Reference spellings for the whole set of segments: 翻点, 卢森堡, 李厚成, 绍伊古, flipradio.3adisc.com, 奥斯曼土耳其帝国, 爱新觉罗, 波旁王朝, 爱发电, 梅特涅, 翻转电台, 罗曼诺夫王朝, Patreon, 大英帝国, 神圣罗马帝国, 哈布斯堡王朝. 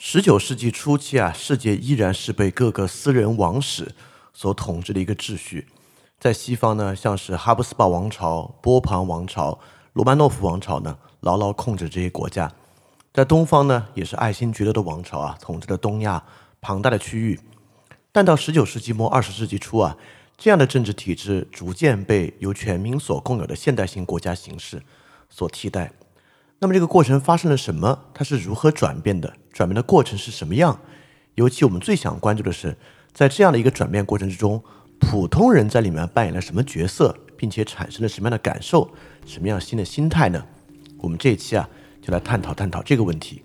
19世纪初期啊，世界依然是被各个私人王室所统治的一个秩序。在西方呢，像是哈布斯堡王朝、波旁王朝、罗曼诺夫王朝呢，牢牢控制这些国家。在东方呢，也是爱新觉罗的王朝啊，统治了东亚庞大的区域。但到19世纪末20世纪初啊，这样的政治体制逐渐被由全民所共有的现代性国家形式所替代。那么这个过程发生了什么？它是如何转变的？转变的过程是什么样？尤其我们最想关注的是，在这样的一个转变过程之中，普通人在里面扮演了什么角色，并且产生了什么样的感受，什么样新的心态呢？我们这一期啊，就来探讨这个问题。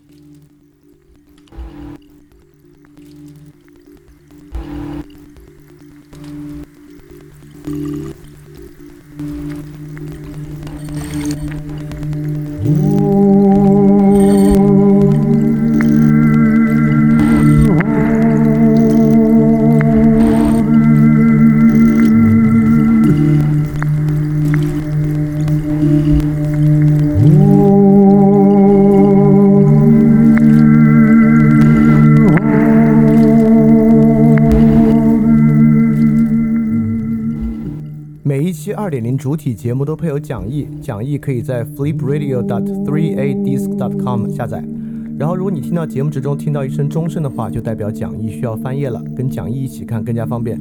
2.0 主体节目都配有讲义，讲义可以在 flipradio.3adisc.com 下载。然后如果你听到节目之中听到一声钟声的话，就代表讲义需要翻页了，跟讲义一起看更加方便。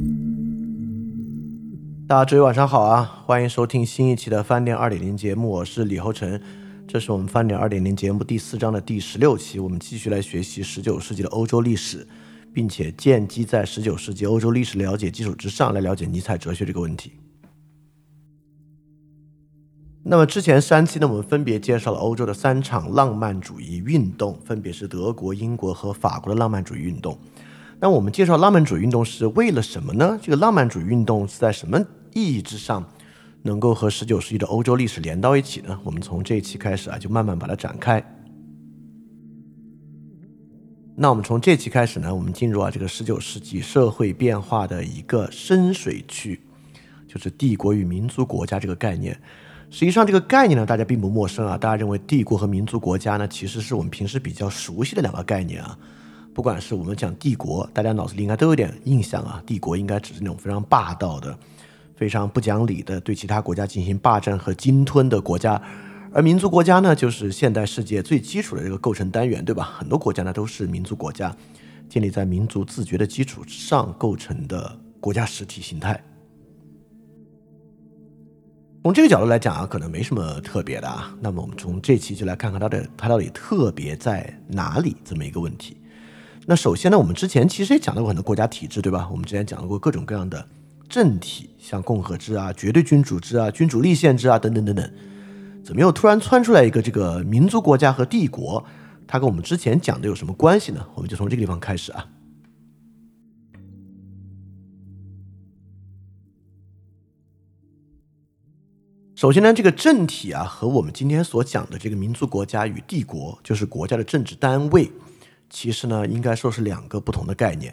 大家周一晚上好啊，欢迎收听新一期的翻点 2.0 节目，我是李厚成。这是我们翻点 2.0 节目第4章的第16期，我们继续来学习19世纪的欧洲历史，并且建基在19世纪欧洲历史了解基础之上来了解尼采哲学这个问题。那么之前3期呢，我们分别介绍了欧洲的3场浪漫主义运动，分别是德国、英国和法国的浪漫主义运动。那我们介绍浪漫主义运动是为了什么呢？这个浪漫主义运动是在什么意义之上能够和19世纪的欧洲历史连到一起呢？我们从这一期开始啊，就慢慢把它展开。那我们从这期开始呢，我们进入这个19世纪社会变化的一个深水区，就是帝国与民族国家这个概念。实际上这个概念呢，大家并不陌生啊。大家认为帝国和民族国家呢，其实是我们平时比较熟悉的2个概念啊。不管是我们讲帝国，大家脑子里应该都有点印象啊。帝国应该只是那种非常霸道的、非常不讲理的，对其他国家进行霸占和鲸吞的国家。而民族国家呢，就是现代世界最基础的这个构成单元，对吧？很多国家呢都是民族国家，建立在民族自觉的基础上构成的国家实体形态。从这个角度来讲啊，可能没什么特别的啊。那么我们从这期就来看看它到底特别在哪里这么一个问题。那首先呢，我们之前其实也讲到过很多国家体制，对吧？我们之前讲到过各种各样的政体，像共和制啊、绝对君主制啊、君主立宪制啊等等等等。怎么又突然窜出来一个这个民族国家和帝国？它跟我们之前讲的有什么关系呢？我们就从这个地方开始啊。首先呢，这个政体啊和我们今天所讲的这个民族国家与帝国，就是国家的政治单位，其实呢应该说是2个不同的概念。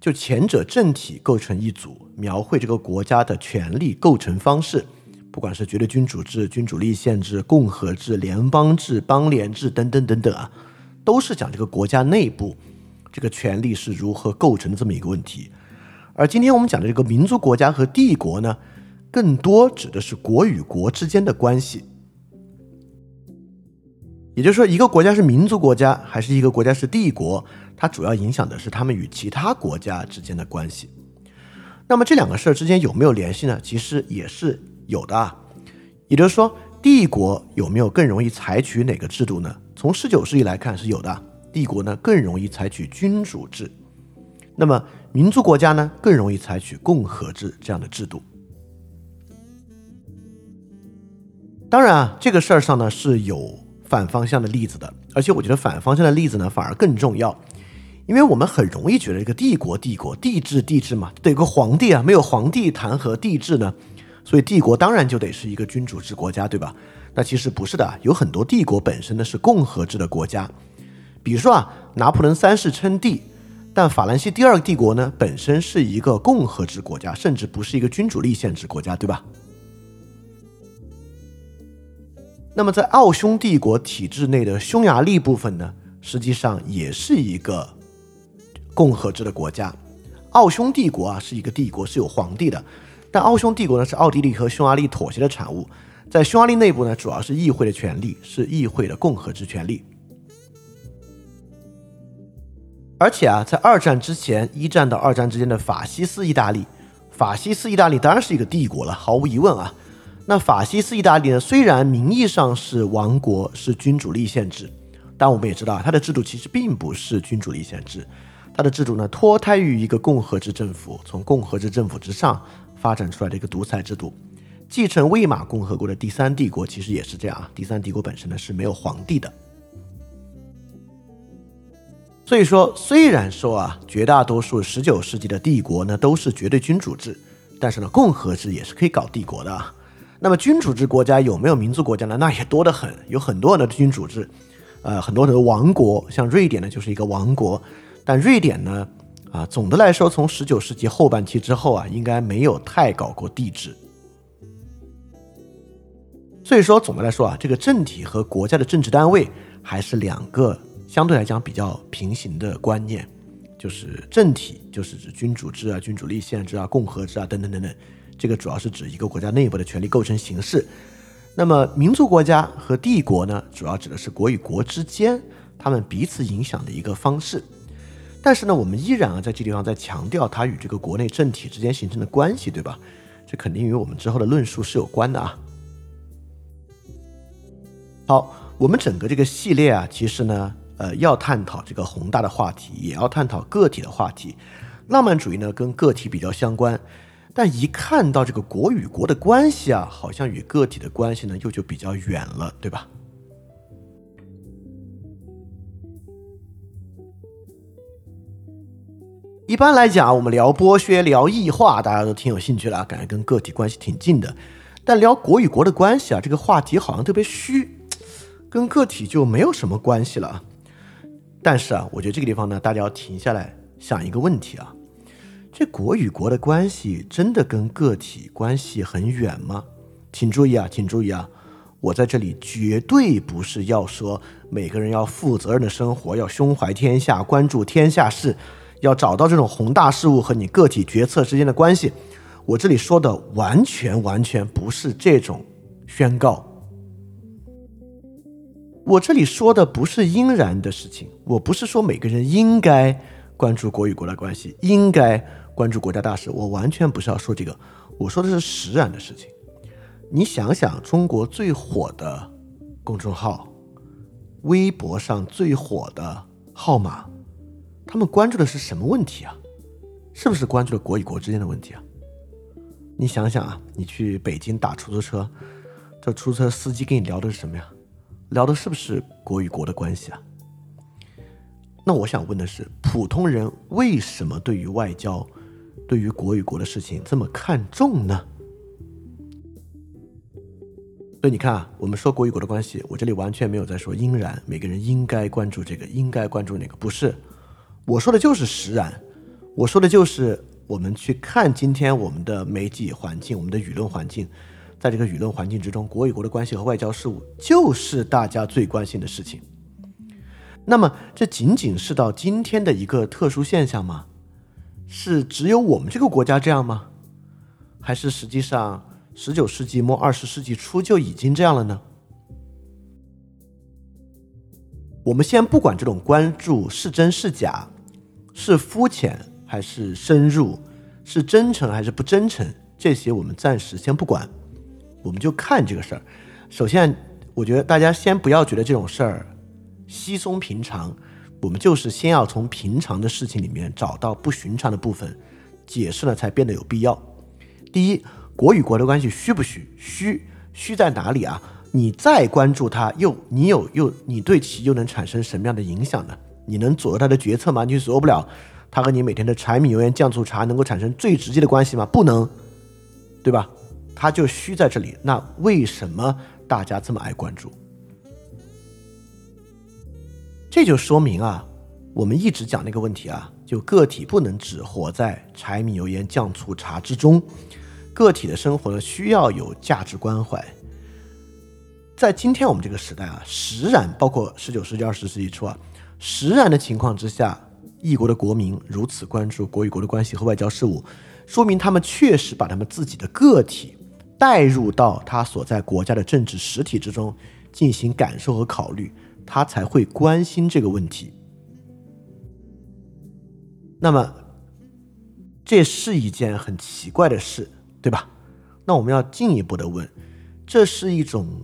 就前者政体构成一组，描绘这个国家的权力构成方式，不管是绝对君主制、君主立宪制、共和制、联邦制、邦联制等等等等啊，都是讲这个国家内部这个权力是如何构成的这么一个问题。而今天我们讲的这个民族国家和帝国呢，更多指的是国与国之间的关系，也就是说，一个国家是民族国家还是一个国家是帝国，它主要影响的是他们与其他国家之间的关系。那么这2个事之间有没有联系呢？其实也是有的啊。也就是说，帝国有没有更容易采取哪个制度呢？从19世纪来看是有的，帝国呢更容易采取君主制，那么民族国家呢更容易采取共和制这样的制度。当然啊，这个事儿上呢是有反方向的例子的，而且我觉得反方向的例子呢反而更重要，因为我们很容易觉得这个帝国帝制嘛，得有个皇帝啊，没有皇帝谈何帝制呢？所以帝国当然就得是一个君主制国家，对吧？那其实不是的，有很多帝国本身呢是共和制的国家。比如说啊，拿破仑3世称帝，但法兰西第2帝国呢本身是一个共和制国家，甚至不是一个君主立宪制国家，对吧？那么在奥匈帝国体制内的匈牙利部分呢，实际上也是一个共和制的国家。奥匈帝国啊，是一个帝国，是有皇帝的，但奥匈帝国呢是奥地利和匈牙利妥协的产物。在匈牙利内部呢，主要是议会的权力，是议会的共和制权力。而且啊，在二战之前，一战到二战之间的法西斯意大利当然是一个帝国了，毫无疑问啊。那法西斯意大利呢，虽然名义上是王国，是君主立宪制，但我们也知道它的制度其实并不是君主立宪制，它的制度呢脱胎于一个共和制政府，从共和制政府之上发展出来的一个独裁制度。继承魏玛共和国的第三帝国其实也是这样啊，第三帝国本身呢是没有皇帝的。所以说，虽然说啊，绝大多数19世纪的帝国呢都是绝对君主制，但是呢，共和制也是可以搞帝国的啊。那么君主制国家有没有民族国家呢？那也多得很，有很多的君主制，很多王国，像瑞典呢就是一个王国。但瑞典呢，总的来说从19世纪后半期之后啊，应该没有太搞过帝制。所以说，总的来说啊，这个政体和国家的政治单位还是两个相对来讲比较平行的观念，就是政体就是指君主制啊、君主立宪制啊、共和制啊等等等等，这个主要是指一个国家内部的权力构成形式。那么民族国家和帝国呢，主要指的是国与国之间他们彼此影响的一个方式。但是呢，我们依然在这地方在强调它与这个国内政体之间形成的关系，对吧？这肯定与我们之后的论述是有关的啊。好，我们整个这个系列啊，其实呢要探讨这个宏大的话题，也要探讨个体的话题。浪漫主义呢跟个体比较相关，但一看到这个国与国的关系啊，好像与个体的关系呢就比较远了，对吧？一般来讲，我们聊剥削、聊异化，大家都挺有兴趣的，感觉跟个体关系挺近的。但聊国与国的关系啊，这个话题好像特别虚，跟个体就没有什么关系了。但是啊，我觉得这个地方呢，大家要停下来想一个问题啊，这国与国的关系真的跟个体关系很远吗？请注意啊，我在这里绝对不是要说每个人要负责任的生活，要胸怀天下，关注天下事，要找到这种宏大事物和你个体决策之间的关系。我这里说的完全不是这种宣告，我这里说的不是应然的事情，我不是说每个人应该关注国与国的关系，应该关注国家大事，我完全不是要说这个，我说的是实然的事情。你想想，中国最火的公众号，微博上最火的号码，他们关注的是什么问题啊？是不是关注了国与国之间的问题啊？你想想啊，你去北京打出租车，这出租车司机跟你聊的是什么呀？聊的是不是国与国的关系啊？那我想问的是，普通人为什么对于外交，对于国与国的事情这么看重呢？所以你看啊，我们说国与国的关系，我这里完全没有在说应然，每个人应该关注这个，应该关注那个，不是，我说的就是实然，我说的就是我们去看今天我们的媒体环境，我们的舆论环境，在这个舆论环境之中，国与国的关系和外交事务就是大家最关心的事情。那么这仅仅是到今天的一个特殊现象吗？是只有我们这个国家这样吗？还是实际上19世纪末20世纪初就已经这样了呢？我们先不管这种关注是真是假，是肤浅还是深入，是真诚还是不真诚，这些我们暂时先不管，我们就看这个事儿。首先，我觉得大家先不要觉得这种事儿稀松平常，我们就是先要从平常的事情里面找到不寻常的部分，解释呢才变得有必要。第一，国与国的关系虚不虚？虚在哪里啊？你再关注它，你对其又能产生什么样的影响呢？你能左右它的决策吗？你左右不了。它和你每天的柴米油盐酱醋茶能够产生最直接的关系吗？不能，对吧？它就虚在这里。那为什么大家这么爱关注？这就说明啊，我们一直讲那个问题啊，就个体不能只活在柴米油盐酱醋茶之中，个体的生活呢需要有价值关怀。在今天我们这个时代啊，实然包括19世纪、20世纪初啊，实然的情况之下，异国的国民如此关注国与国的关系和外交事务，说明他们确实把他们自己的个体带入到他所在国家的政治实体之中进行感受和考虑，他才会关心这个问题。那么这是一件很奇怪的事，对吧？那我们要进一步的问，这是一种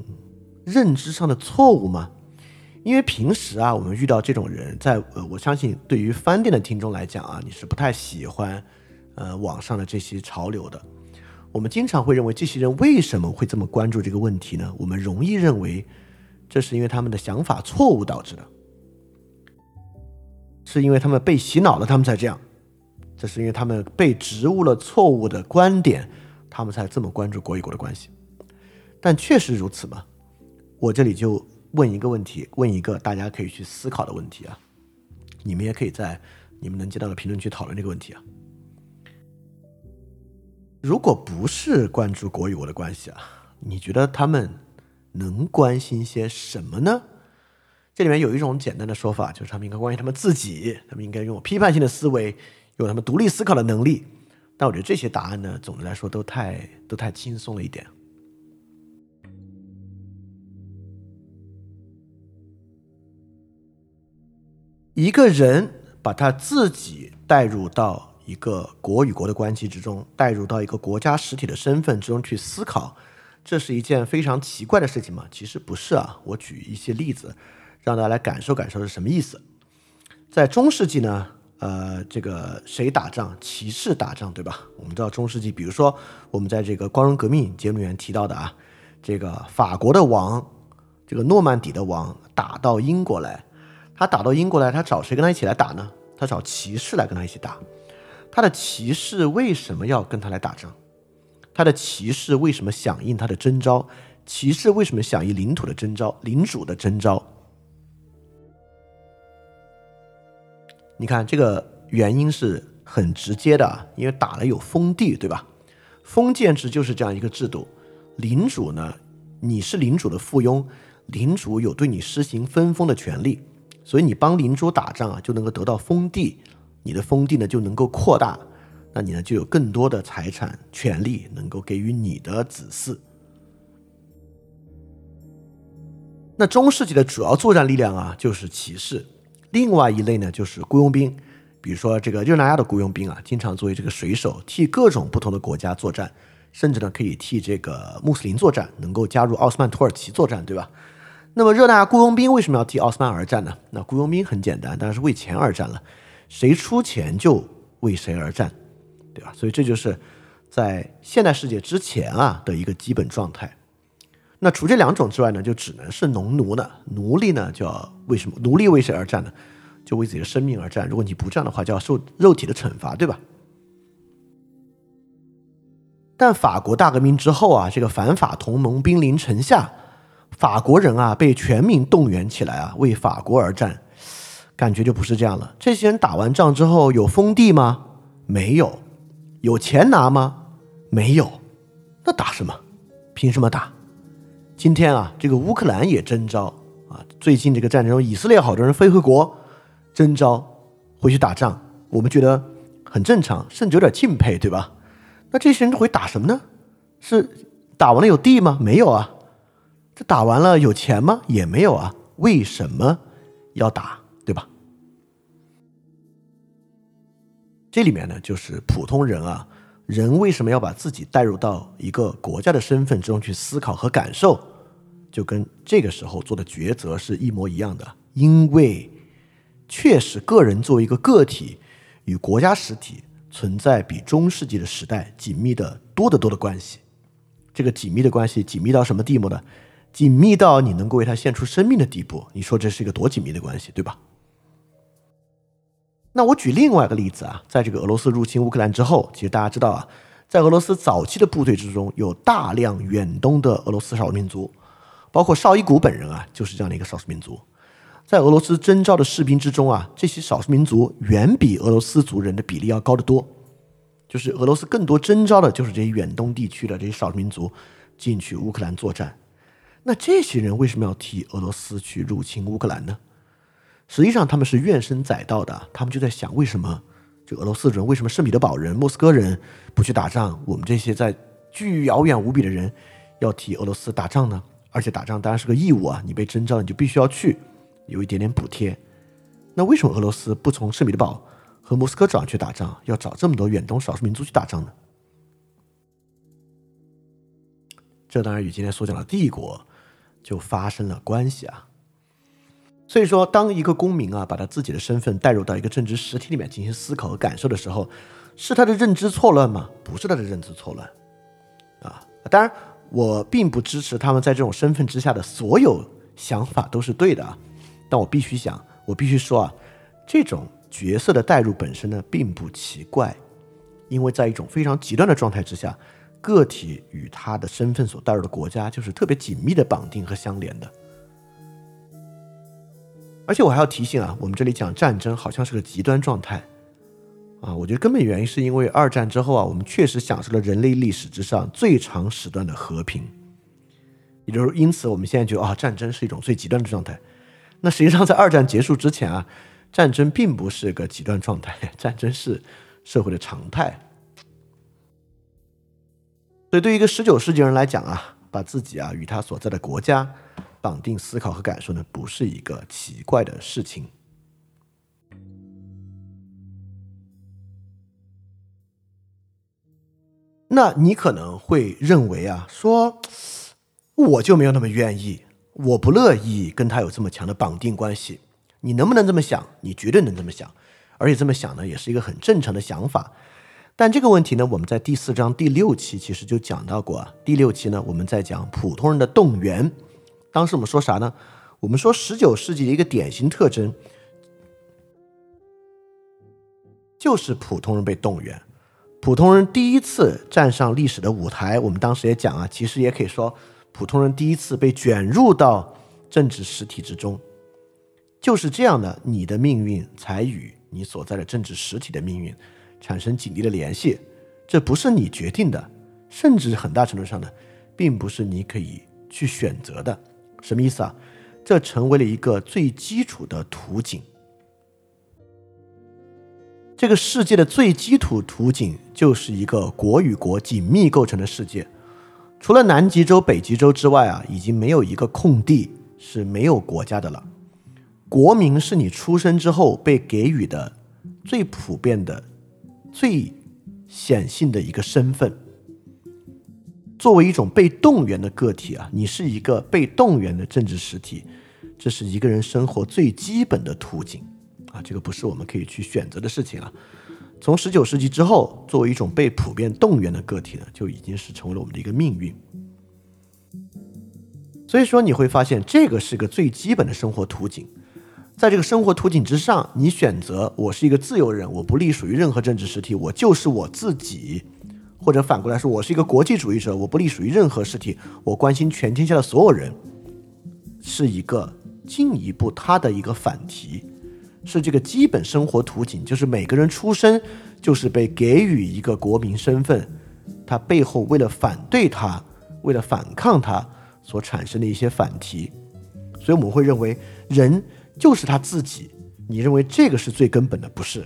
认知上的错误吗？因为平时啊，我们遇到这种人，我相信对于翻店的听众来讲啊，你是不太喜欢网上的这些潮流的。我们经常会认为这些人为什么会这么关注这个问题呢？我们容易认为这是因为他们的想法错误导致的，是因为他们被洗脑了他们才这样，这是因为他们被植入了错误的观点，他们才这么关注国与国的关系。但确实如此吗？我这里就问一个问题，问一个大家可以去思考的问题啊，你们也可以在你们能接到的评论区讨论这个问题啊。如果不是关注国与国的关系啊，你觉得他们能关心些什么呢？这里面有一种简单的说法，就是他们应该关心他们自己，他们应该拥有批判性的思维，有他们独立思考的能力。但我觉得这些答案呢，总的来说都太轻松了一点。一个人把他自己带入到一个国与国的关系之中，带入到一个国家实体的身份之中去思考，这是一件非常奇怪的事情吗？其实不是啊，我举一些例子让大家来感受感受是什么意思。在中世纪呢，这个谁打仗？骑士打仗，对吧？我们知道中世纪，比如说我们在这个光荣革命节目里面提到的啊，这个法国的王，这个诺曼底的王打到英国来，他打到英国来，他找谁跟他一起来打呢？他找骑士来跟他一起打。他的骑士为什么要跟他来打仗？他的骑士为什么响应他的征召？骑士为什么响应领土的征召、领主的征召？你看，这个原因是很直接的，因为打了有封地，对吧？封建制就是这样一个制度。领主呢，你是领主的附庸，领主有对你施行分封的权利，所以你帮领主打仗啊，就能够得到封地。你的封地呢就能够扩大，那你呢就有更多的财产权利能够给予你的子嗣。那中世纪的主要作战力量啊就是骑士，另外一类呢就是雇佣兵，比如说这个热那亚的雇佣兵啊，经常作为这个水手替各种不同的国家作战，甚至呢可以替这个穆斯林作战，能够加入奥斯曼土耳其作战，对吧？那么热那亚雇佣兵为什么要替奥斯曼而战呢？那雇佣兵很简单，当然是为钱而战了。谁出钱就为谁而战，对吧？所以这就是在现代世界之前啊的一个基本状态。那除这两种之外呢，就只能是农奴了。奴隶呢，就要为什么？奴隶为谁而战呢？就为自己的生命而战。如果你不战的话，就要受肉体的惩罚，对吧？但法国大革命之后啊，这个反法同盟兵临城下，法国人啊被全民动员起来啊，为法国而战。感觉就不是这样了。这些人打完仗之后有封地吗？没有。有钱拿吗？没有。那打什么？凭什么打？今天啊，这个乌克兰也征召啊，最近这个战争中，以色列好多人飞回国征召回去打仗，我们觉得很正常，甚至有点敬佩，对吧？那这些人回打什么呢？是打完了有地吗？没有啊。这打完了有钱吗？也没有啊。为什么要打？对吧？这里面呢，就是普通人啊，人为什么要把自己带入到一个国家的身份之中去思考和感受，就跟这个时候做的抉择是一模一样的。因为确实个人作为一个个体与国家实体存在比中世纪的时代紧密的多得多的关系。这个紧密的关系紧密到什么地步呢？紧密到你能够为他献出生命的地步，你说这是一个多紧密的关系，对吧？那我举另外一个例子啊，在这个俄罗斯入侵乌克兰之后，其实大家知道啊，在俄罗斯早期的部队之中有大量远东的俄罗斯少数民族，包括绍伊古本人啊，就是这样的一个少数民族。在俄罗斯征召的士兵之中啊，这些少数民族远比俄罗斯族人的比例要高得多，就是俄罗斯更多征召的就是这些远东地区的这些少数民族进去乌克兰作战。那这些人为什么要替俄罗斯去入侵乌克兰呢？实际上他们是怨声载道的，他们就在想为什么就俄罗斯人，为什么圣彼得堡人、莫斯科人不去打仗，我们这些在巨遥远无比的人要替俄罗斯打仗呢？而且打仗当然是个义务啊，你被征召你就必须要去，有一点点补贴。那为什么俄罗斯不从圣彼得堡和莫斯科找去打仗，要找这么多远东少数民族去打仗呢？这当然与今天所讲的帝国就发生了关系啊。所以说当一个公民啊把他自己的身份带入到一个政治实体里面进行思考和感受的时候，是他的认知错乱吗？不是他的认知错乱啊。当然我并不支持他们在这种身份之下的所有想法都是对的啊，但我必须说啊，这种角色的代入本身呢并不奇怪，因为在一种非常极端的状态之下，个体与他的身份所代入的国家就是特别紧密的绑定和相连的。而且我还要提醒啊，我们这里讲战争好像是个极端状态啊，我觉得根本原因是因为二战之后啊，我们确实享受了人类历史之上最长时段的和平，也就是因此我们现在觉得啊，战争是一种最极端的状态。那实际上在二战结束之前啊，战争并不是个极端状态，战争是社会的常态。所以对于一个19世纪人来讲啊，把自己啊与他所在的国家绑定思考和感受呢，不是一个奇怪的事情。那你可能会认为啊，说我就没有那么愿意，我不乐意跟他有这么强的绑定关系。你能不能这么想？你绝对能这么想，而且这么想呢也是一个很正常的想法。但这个问题呢，我们在第四章第六期其实就讲到过啊。第六期呢，我们在讲普通人的动员。当时我们说啥呢？我们说19世纪的一个典型特征就是普通人被动员，普通人第一次站上历史的舞台。我们当时也讲啊，其实也可以说普通人第一次被卷入到政治实体之中。就是这样的，你的命运才与你所在的政治实体的命运产生紧密的联系，这不是你决定的，甚至很大程度上呢，并不是你可以去选择的。什么意思啊？这成为了一个最基础的图景，这个世界的最基础图景就是一个国与国紧密构成的世界。除了南极洲、北极洲之外啊，已经没有一个空地是没有国家的了。国民是你出生之后被给予的最普遍的、最显性的一个身份。作为一种被动员的个体啊，你是一个被动员的政治实体，这是一个人生活最基本的途径啊，这个不是我们可以去选择的事情啊。从19世纪之后，作为一种被普遍动员的个体呢，就已经是成为了我们的一个命运。所以说你会发现，这个是个最基本的生活途径。在这个生活途径之上，你选择我是一个自由人，我不隶属于任何政治实体，我就是我自己。或者反过来说，我是一个国际主义者，我不隶属于任何实体，我关心全天下的所有人，是一个进一步它的一个反题。是这个基本生活途径，就是每个人出生就是被给予一个国民身份，他背后为了反对他，为了反抗他所产生的一些反题。所以我们会认为人就是他自己，你认为这个是最根本的？不是，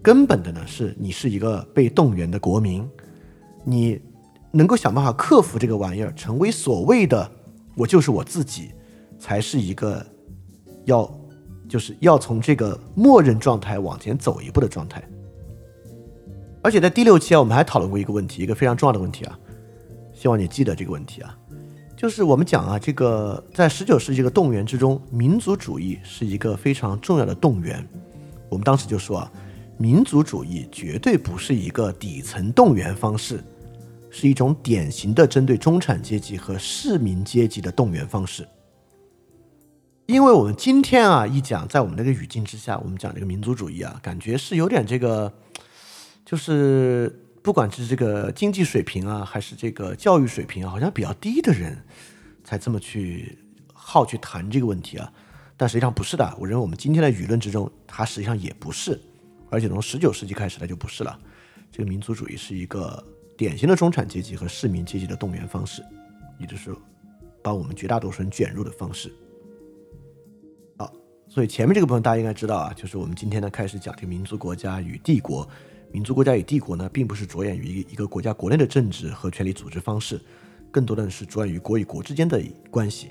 根本的呢是你是一个被动员的国民，你能够想办法克服这个玩意儿，成为所谓的我就是我自己，才是一个要从这个默认状态往前走一步的状态。而且在第六期啊，我们还讨论过一个问题，一个非常重要的问题啊，希望你记得这个问题啊。就是我们讲啊，这个在19世纪的动员之中，民族主义是一个非常重要的动员。我们当时就说啊，民族主义绝对不是一个底层动员方式，是一种典型的针对中产阶级和市民阶级的动员方式。因为我们今天啊一讲，在我们这个语境之下，我们讲这个民族主义啊，感觉是有点这个，就是不管是这个经济水平啊，还是这个教育水平啊，好像比较低的人才这么去谈这个问题啊。但实际上不是的，我认为我们今天的舆论之中，它实际上也不是，而且从19世纪开始它就不是了。这个民族主义是一个典型的中产阶级和市民阶级的动员方式，也就是把我们绝大多数人卷入的方式。好，所以前面这个部分大家应该知道啊，就是我们今天呢开始讲这个民族国家与帝国。民族国家与帝国呢，并不是着眼于一个国家国内的政治和权力组织方式，更多的是着眼于国与国之间的关系。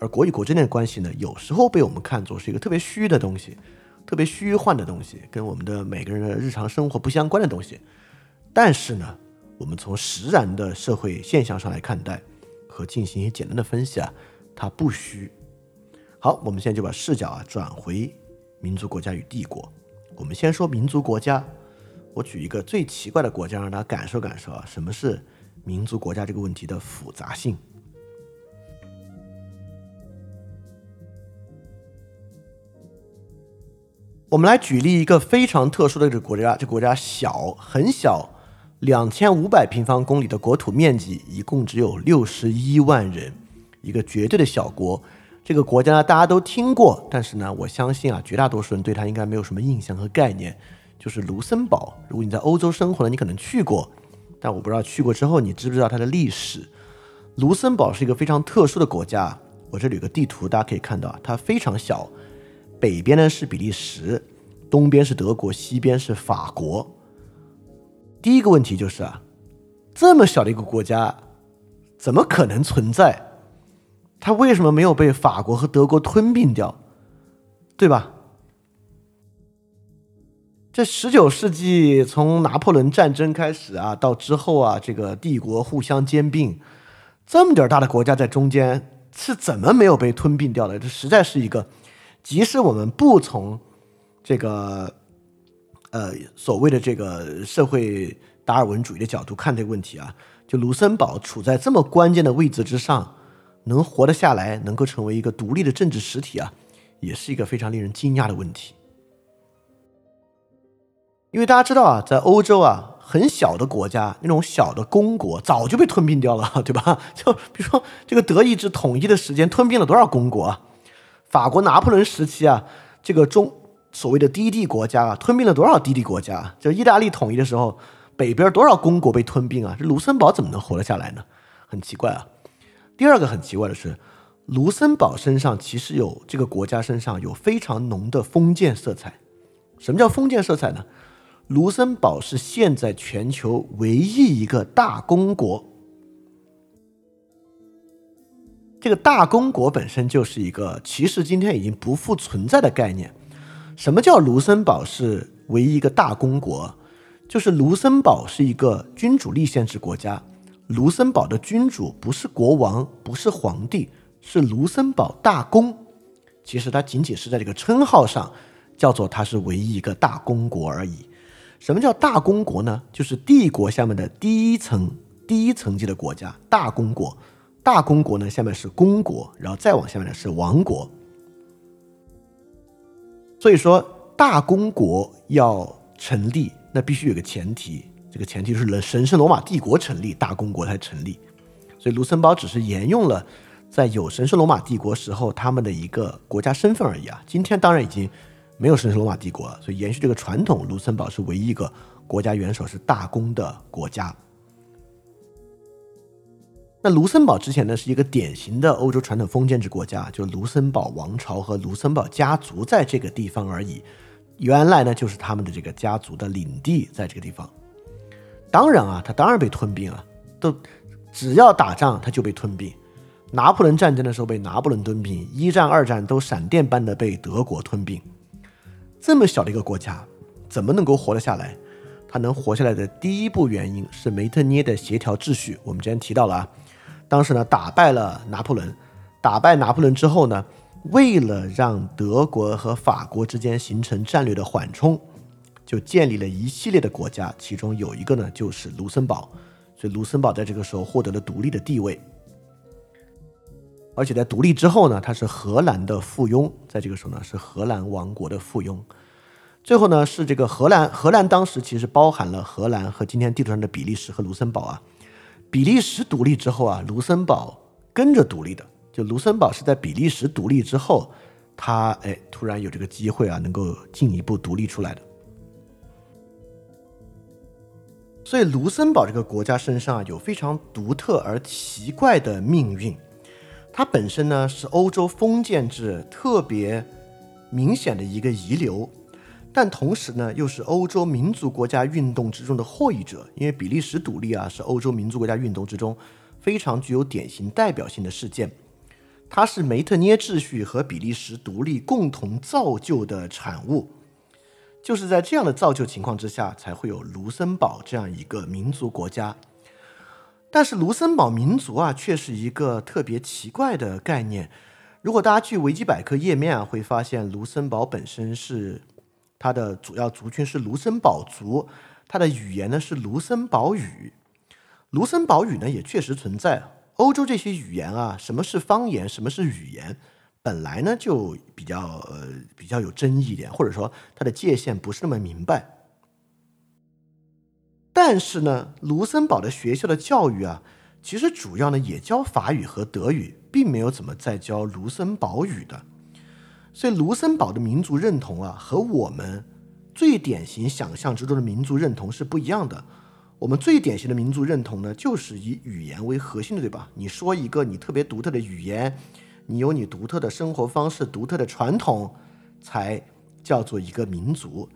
而国与国之间的关系呢，有时候被我们看作是一个特别虚的东西，特别虚幻的东西，跟我们的每个人的日常生活不相关的东西。但是呢，我们从实然的社会现象上来看待和进行一些简单的分析啊，它不虚。好，我们现在就把视角啊转回民族国家与帝国。我们先说民族国家，我举一个最奇怪的国家让大家感受感受啊，什么是民族国家这个问题的复杂性。我们来举例一个非常特殊的这个国家，这个国家小，很小，2500平方公里的国土面积，一共只有61万人，一个绝对的小国。这个国家呢，大家都听过，但是呢，我相信啊，绝大多数人对它应该没有什么印象和概念。就是卢森堡，如果你在欧洲生活呢，你可能去过，但我不知道去过之后你知不知道它的历史。卢森堡是一个非常特殊的国家，我这里有个地图，大家可以看到，它非常小。北边呢是比利时，东边是德国，西边是法国。第一个问题就是啊，这么小的一个国家，怎么可能存在？它为什么没有被法国和德国吞并掉，对吧？这19世纪从拿破仑战争开始啊，到之后啊，这个帝国互相兼并，这么点大的国家在中间是怎么没有被吞并掉的？这实在是一个，即使我们不从这个所谓的这个社会达尔文主义的角度看这个问题啊，就卢森堡处在这么关键的位置之上，能活得下来，能够成为一个独立的政治实体啊，也是一个非常令人惊讶的问题。因为大家知道啊，在欧洲啊，很小的国家，那种小的公国早就被吞并掉了，对吧？就比如说这个德意志统一的时间，吞并了多少公国啊？法国拿破仑时期啊，这个所谓的低地国家啊，吞并了多少低地国家？就意大利统一的时候，北边多少公国被吞并啊？这卢森堡怎么能活得下来呢？很奇怪啊。第二个很奇怪的是，卢森堡身上其实有，这个国家身上有非常浓的封建色彩。什么叫封建色彩呢？卢森堡是现在全球唯一一个大公国。这个大公国本身就是一个其实今天已经不复存在的概念。什么叫卢森堡是唯一一个大公国？就是卢森堡是一个君主立宪制国家。卢森堡的君主不是国王，不是皇帝，是卢森堡大公。其实它仅仅是在这个称号上叫做它是唯一一个大公国而已。什么叫大公国呢？就是帝国下面的第一层级的国家，大公国。大公国呢，下面是公国，然后再往下面呢是王国。所以说大公国要成立，那必须有个前提，这个前提是神圣罗马帝国成立，大公国才成立。所以卢森堡只是沿用了在有神圣罗马帝国时候他们的一个国家身份而已啊。今天当然已经没有神圣罗马帝国了，所以延续这个传统，卢森堡是唯一一个国家元首是大公的国家。那卢森堡之前呢是一个典型的欧洲传统封建制国家，就是卢森堡王朝和卢森堡家族在这个地方而已。原来呢就是他们的这个家族的领地在这个地方。当然啊，他当然被吞并了，只要打仗他就被吞并。拿破仑战争的时候被拿破仑吞并，一战二战都闪电般的被德国吞并。这么小的一个国家怎么能够活得下来？他能活下来的第一步原因是梅特涅的协调秩序。我们之前提到了啊，当时呢打败了拿破仑，打败拿破仑之后呢，为了让德国和法国之间形成战略的缓冲，就建立了一系列的国家，其中有一个呢就是卢森堡。所以卢森堡在这个时候获得了独立的地位，而且在独立之后呢，它是荷兰的附庸，在这个时候呢是荷兰王国的附庸。最后呢是这个荷兰当时其实包含了荷兰和今天地图上的比利时和卢森堡啊。比利时独立之后啊，卢森堡跟着独立的，就卢森堡是在比利时独立之后，他突然有这个机会啊，能够进一步独立出来的。所以卢森堡这个国家身上有非常独特而奇怪的命运。它本身呢是欧洲封建制特别明显的一个遗留，但同时呢又是欧洲民族国家运动之中的获益者，因为比利时独立啊是欧洲民族国家运动之中非常具有典型代表性的事件，它是梅特涅秩序和比利时独立共同造就的产物。就是在这样的造就情况之下，才会有卢森堡这样一个民族国家。但是卢森堡民族啊，却是一个特别奇怪的概念。如果大家去维基百科页面啊，会发现卢森堡本身是它的主要族群是卢森堡族，它的语言呢是卢森堡语。卢森堡语呢也确实存在。欧洲这些语言啊，什么是方言，什么是语言，本来呢就比较有争议一点，或者说它的界限不是那么明白。但是呢，卢森堡的学校的教育啊，其实主要呢也教法语和德语，并没有怎么再教卢森堡语的。所以卢森堡的民族认同啊，和我们最典型想象之中的民族认同是不一样的。我们最典型的民族认同呢，就是以语言为核心的，对吧？你说一个你特别独特的语言，你有你独特的生活方式、独特的传统，才叫做一个民族。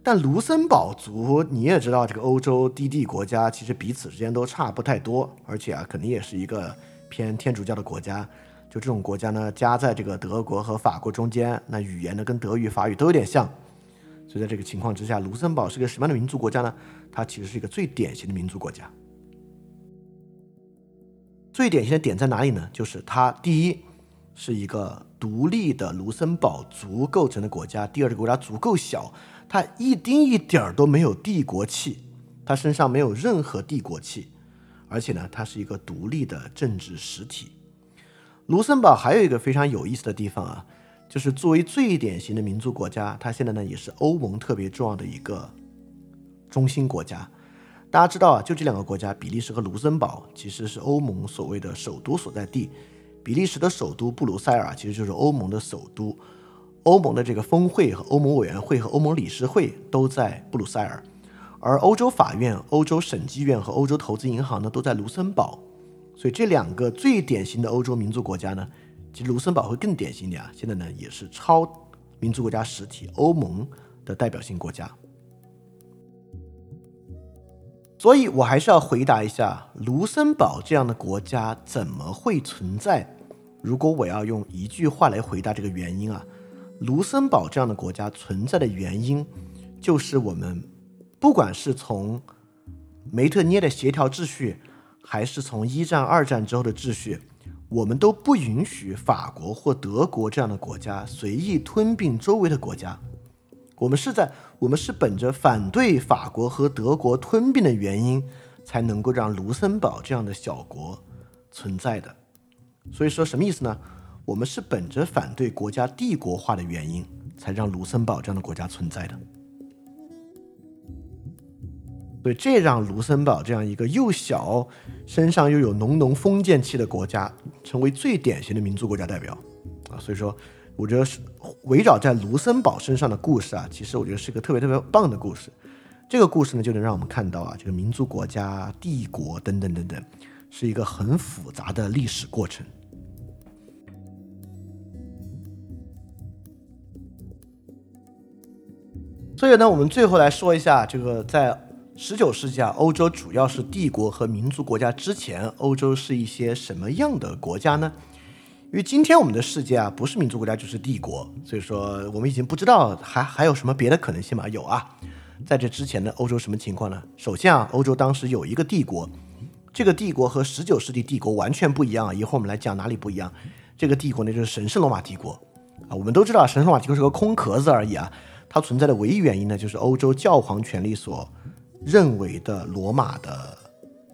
但卢森堡族，你也知道，这个欧洲低地国家其实彼此之间都差不太多，而且啊，肯定也是一个偏天主教的国家。就这种国家呢，夹在这个德国和法国中间，那语言呢跟德语、法语都有点像。所以在这个情况之下，卢森堡是个什么样的民族国家呢？它其实是一个最典型的民族国家。最典型的点在哪里呢？就是它第一是一个独立的卢森堡族构成的国家，第二这个国家足够小，它一丁一点儿都没有帝国气，它身上没有任何帝国气，而且呢，它是一个独立的政治实体。卢森堡还有一个非常有意思的地方啊，就是作为最典型的民族国家，它现在呢也是欧盟特别重要的一个中心国家。大家知道啊，就这两个国家，比利时和卢森堡其实是欧盟所谓的首都所在地。比利时的首都布鲁塞尔其实就是欧盟的首都，欧盟的这个峰会和欧盟委员会和欧盟理事会都在布鲁塞尔，而欧洲法院、欧洲审计院和欧洲投资银行呢都在卢森堡。所以这两个最典型的欧洲民族国家呢，其实卢森堡会更典型一点啊，现在呢也是超民族国家实体，欧盟的代表性国家。所以我还是要回答一下，卢森堡这样的国家怎么会存在？如果我要用一句话来回答这个原因啊，卢森堡这样的国家存在的原因，就是我们不管是从梅特涅的协调秩序，还是从一战、二战之后的秩序，我们都不允许法国或德国这样的国家随意吞并周围的国家。我们是本着反对法国和德国吞并的原因，才能够让卢森堡这样的小国存在的。所以说什么意思呢？我们是本着反对国家帝国化的原因，才让卢森堡这样的国家存在的。所以这让卢森堡这样一个又小，身上又有浓浓封建气的国家，成为最典型的民族国家代表啊。所以说我觉得围绕在卢森堡身上的故事啊，其实我觉得是个特别特别棒的故事。这个故事呢，就能让我们看到啊，这个民族国家、帝国等等等等，是一个很复杂的历史过程。所以呢，我们最后来说一下这个在19世纪啊，欧洲主要是帝国和民族国家之前，欧洲是一些什么样的国家呢？因为今天我们的世界啊，不是民族国家就是帝国，所以说我们已经不知道还有什么别的可能性吗？有啊，在这之前的欧洲什么情况呢？首先啊，欧洲当时有一个帝国，这个帝国和19世纪帝国完全不一样啊，一会儿我们来讲哪里不一样。这个帝国呢，就是神圣罗马帝国啊，我们都知道神圣罗马帝国是个空壳子而已啊，它存在的唯一原因呢，就是欧洲教皇权力所认为的罗马的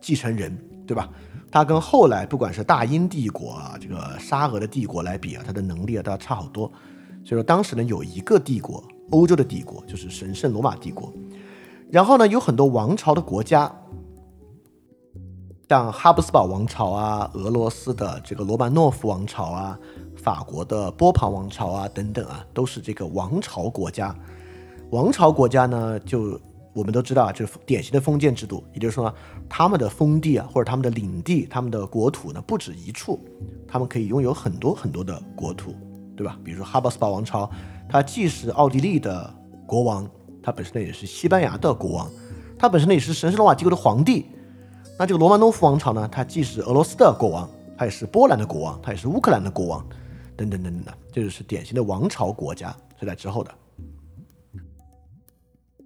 继承人，对吧？它跟后来不管是大英帝国啊，这个沙俄的帝国来比啊，它的能力啊，它差好多。所以说当时呢，有一个帝国，欧洲的帝国就是神圣罗马帝国。然后呢，有很多王朝的国家，像哈布斯堡王朝啊，俄罗斯的这个罗曼诺夫王朝啊，法国的波旁王朝啊等等啊，都是这个王朝国家。王朝国家呢，就我们都知道，这是典型的封建制度，也就是说呢，他们的封地啊，或者他们的领地、他们的国土呢，不止一处，他们可以拥有很多很多的国土。对吧？比如说哈布斯堡王朝，它既是奥地利的国王，它本身呢也是西班牙的国王，它本身呢也是神圣罗马帝国的皇帝。那这个罗曼诺夫王朝呢，它既是俄罗斯的国王，它也是波兰的国王，它也是乌克兰的国王，等等等等的，这就是典型的王朝国家是在之后的。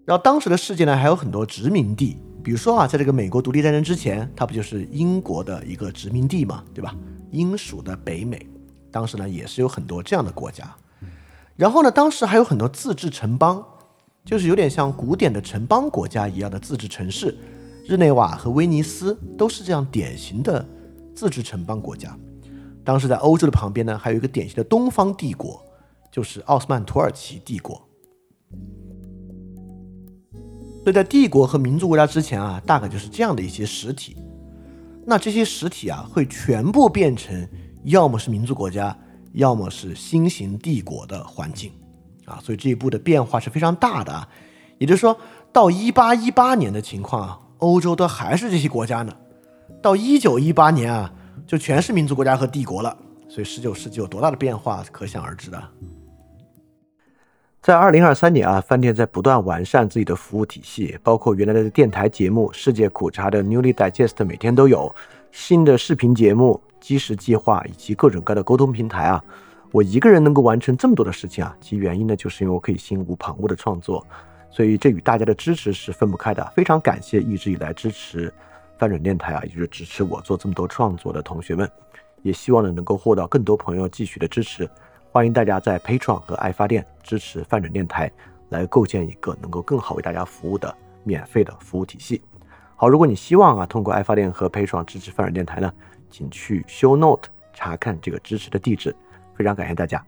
然后当时的世界呢还有很多殖民地，比如说啊，在这个美国独立战争之前，它不就是英国的一个殖民地嘛，对吧？英属的北美，当时呢也是有很多这样的国家。然后呢，当时还有很多自治城邦，就是有点像古典的城邦国家一样的自治城市，日内瓦和威尼斯都是这样典型的自治城邦国家。当时在欧洲的旁边呢，还有一个典型的东方帝国，就是奥斯曼土耳其帝国。所以在帝国和民族国家之前啊，大概就是这样的一些实体。那这些实体啊，会全部变成要么是民族国家，要么是新型帝国的环境啊。所以这一步的变化是非常大的啊。也就是说，到1818年的情况啊，欧洲都还是这些国家呢。到1918年啊，就全是民族国家和帝国了，所以19世纪有多大的变化可想而知的。在2023年啊，饭店在不断完善自己的服务体系，包括原来的电台节目《世界苦茶》的 Newly Digest 每天都有，新的视频节目、基石计划以及各种各样的沟通平台啊。我一个人能够完成这么多的事情啊，其原因呢就是因为我可以心无旁骛的创作，所以这与大家的支持是分不开的。非常感谢一直以来支持翻转电台啊，也就是支持我做这么多创作的同学们，也希望呢能够获得更多朋友继续的支持。欢迎大家在 Patreon 和爱发电支持翻转电台，来构建一个能够更好为大家服务的免费的服务体系。好，如果你希望啊通过爱发电和 Patreon 支持翻转电台呢，请去 show note 查看这个支持的地址。非常感谢大家。